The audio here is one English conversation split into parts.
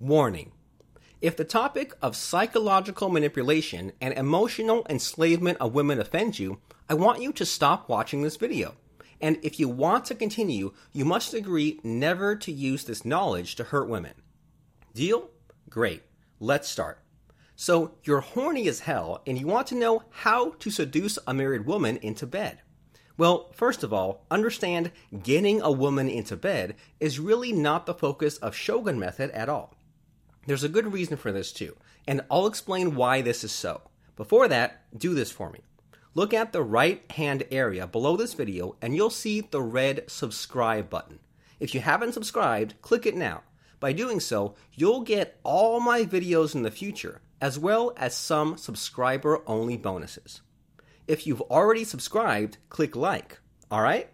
Warning. If the topic of psychological manipulation and emotional enslavement of women offends you, I want you to stop watching this video. And if you want to continue, you must agree never to use this knowledge to hurt women. Deal? Great. Let's start. So, you're horny as hell and you want to know how to seduce a married woman into bed. Well, first of all, understand getting a woman into bed is really not the focus of Shogun Method at all. There's a good reason for this too, and I'll explain why this is so. Before that, do this for me. Look at the right-hand area below this video and you'll see the red subscribe button. If you haven't subscribed, click it now. By doing so, you'll get all my videos in the future, as well as some subscriber-only bonuses. If you've already subscribed, click like, alright?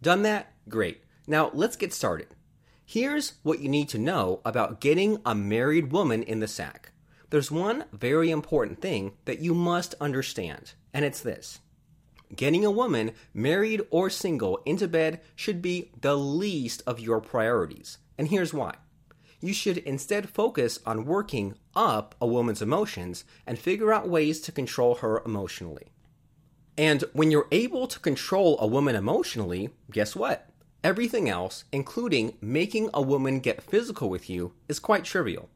Done that? Great. Now let's get started. Here's what you need to know about getting a married woman in the sack. There's one very important thing that you must understand, and it's this. Getting a woman, married or single, into bed should be the least of your priorities, and here's why. You should instead focus on working up a woman's emotions and figure out ways to control her emotionally. And when you're able to control a woman emotionally, guess what? Everything else, including making a woman get physical with you, is quite trivial.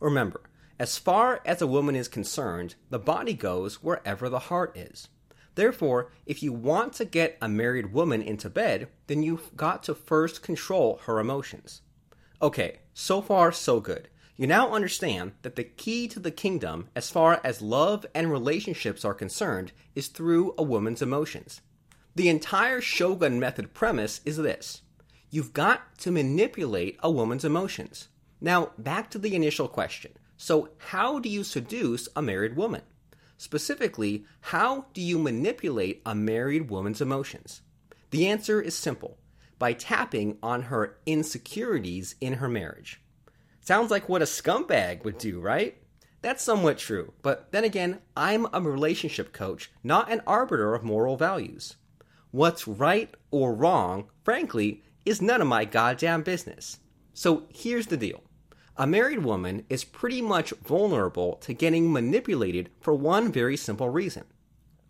Remember, as far as a woman is concerned, the body goes wherever the heart is. Therefore, if you want to get a married woman into bed, then you've got to first control her emotions. Okay, so far so good. You now understand that the key to the kingdom, as far as love and relationships are concerned, is through a woman's emotions. The entire Shogun Method premise is this. You've got to manipulate a woman's emotions. Now, back to the initial question. So, how do you seduce a married woman? Specifically, how do you manipulate a married woman's emotions? The answer is simple. By tapping on her insecurities in her marriage. Sounds like what a scumbag would do, right? That's somewhat true, but then again, I'm a relationship coach, not an arbiter of moral values. What's right or wrong, frankly, is none of my goddamn business. So here's the deal. A married woman is pretty much vulnerable to getting manipulated for one very simple reason.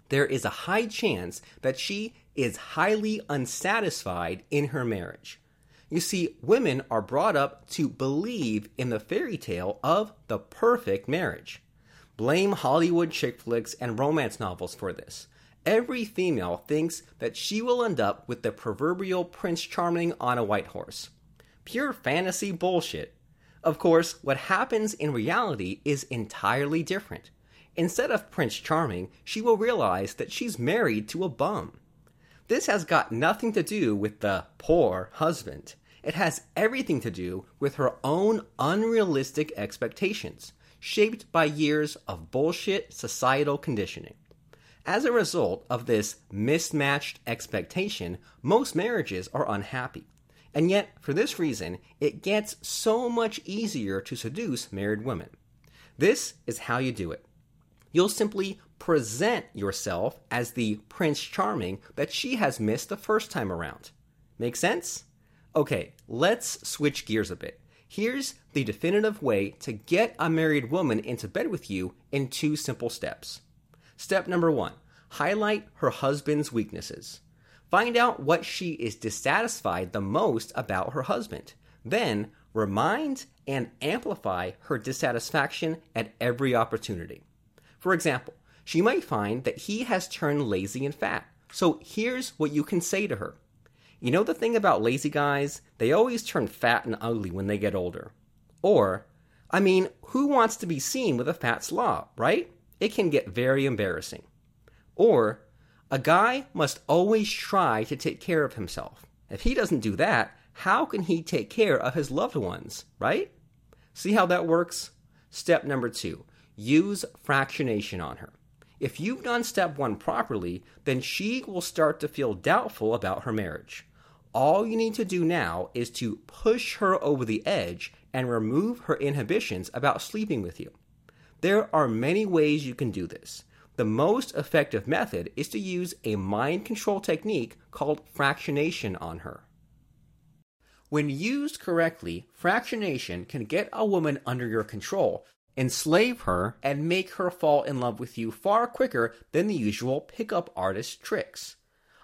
There is a high chance that she is highly unsatisfied in her marriage. You see, women are brought up to believe in the fairy tale of the perfect marriage. Blame Hollywood chick flicks and romance novels for this. Every female thinks that she will end up with the proverbial Prince Charming on a white horse. Pure fantasy bullshit. Of course, what happens in reality is entirely different. Instead of Prince Charming, she will realize that she's married to a bum. This has got nothing to do with the poor husband. It has everything to do with her own unrealistic expectations, shaped by years of bullshit societal conditioning. As a result of this mismatched expectation, most marriages are unhappy. And yet, for this reason, it gets so much easier to seduce married women. This is how you do it. You'll simply present yourself as the Prince Charming that she has missed the first time around. Make sense? Okay, let's switch gears a bit. Here's the definitive way to get a married woman into bed with you in 2 simple steps. Step number 1, highlight her husband's weaknesses. Find out what she is dissatisfied the most about her husband. Then, remind and amplify her dissatisfaction at every opportunity. For example, she might find that he has turned lazy and fat. So here's what you can say to her. You know the thing about lazy guys? They always turn fat and ugly when they get older. Or, I mean, who wants to be seen with a fat slob, right? It can get very embarrassing. Or, a guy must always try to take care of himself. If he doesn't do that, how can he take care of his loved ones, right? See how that works? Step number 2. Use fractionation on her. If you've done step 1 properly, then she will start to feel doubtful about her marriage. All you need to do now is to push her over the edge and remove her inhibitions about sleeping with you. There are many ways you can do this. The most effective method is to use a mind control technique called fractionation on her. When used correctly, fractionation can get a woman under your control, enslave her, and make her fall in love with you far quicker than the usual pickup artist tricks.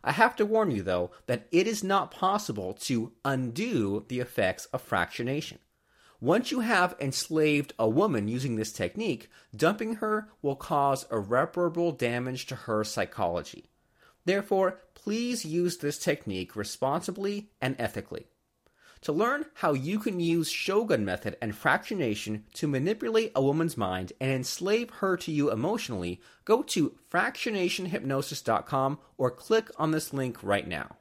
I have to warn you, though, that it is not possible to undo the effects of fractionation. Once you have enslaved a woman using this technique, dumping her will cause irreparable damage to her psychology. Therefore, please use this technique responsibly and ethically. To learn how you can use Shogun Method and fractionation to manipulate a woman's mind and enslave her to you emotionally, go to FractionationHypnosis.com or click on this link right now.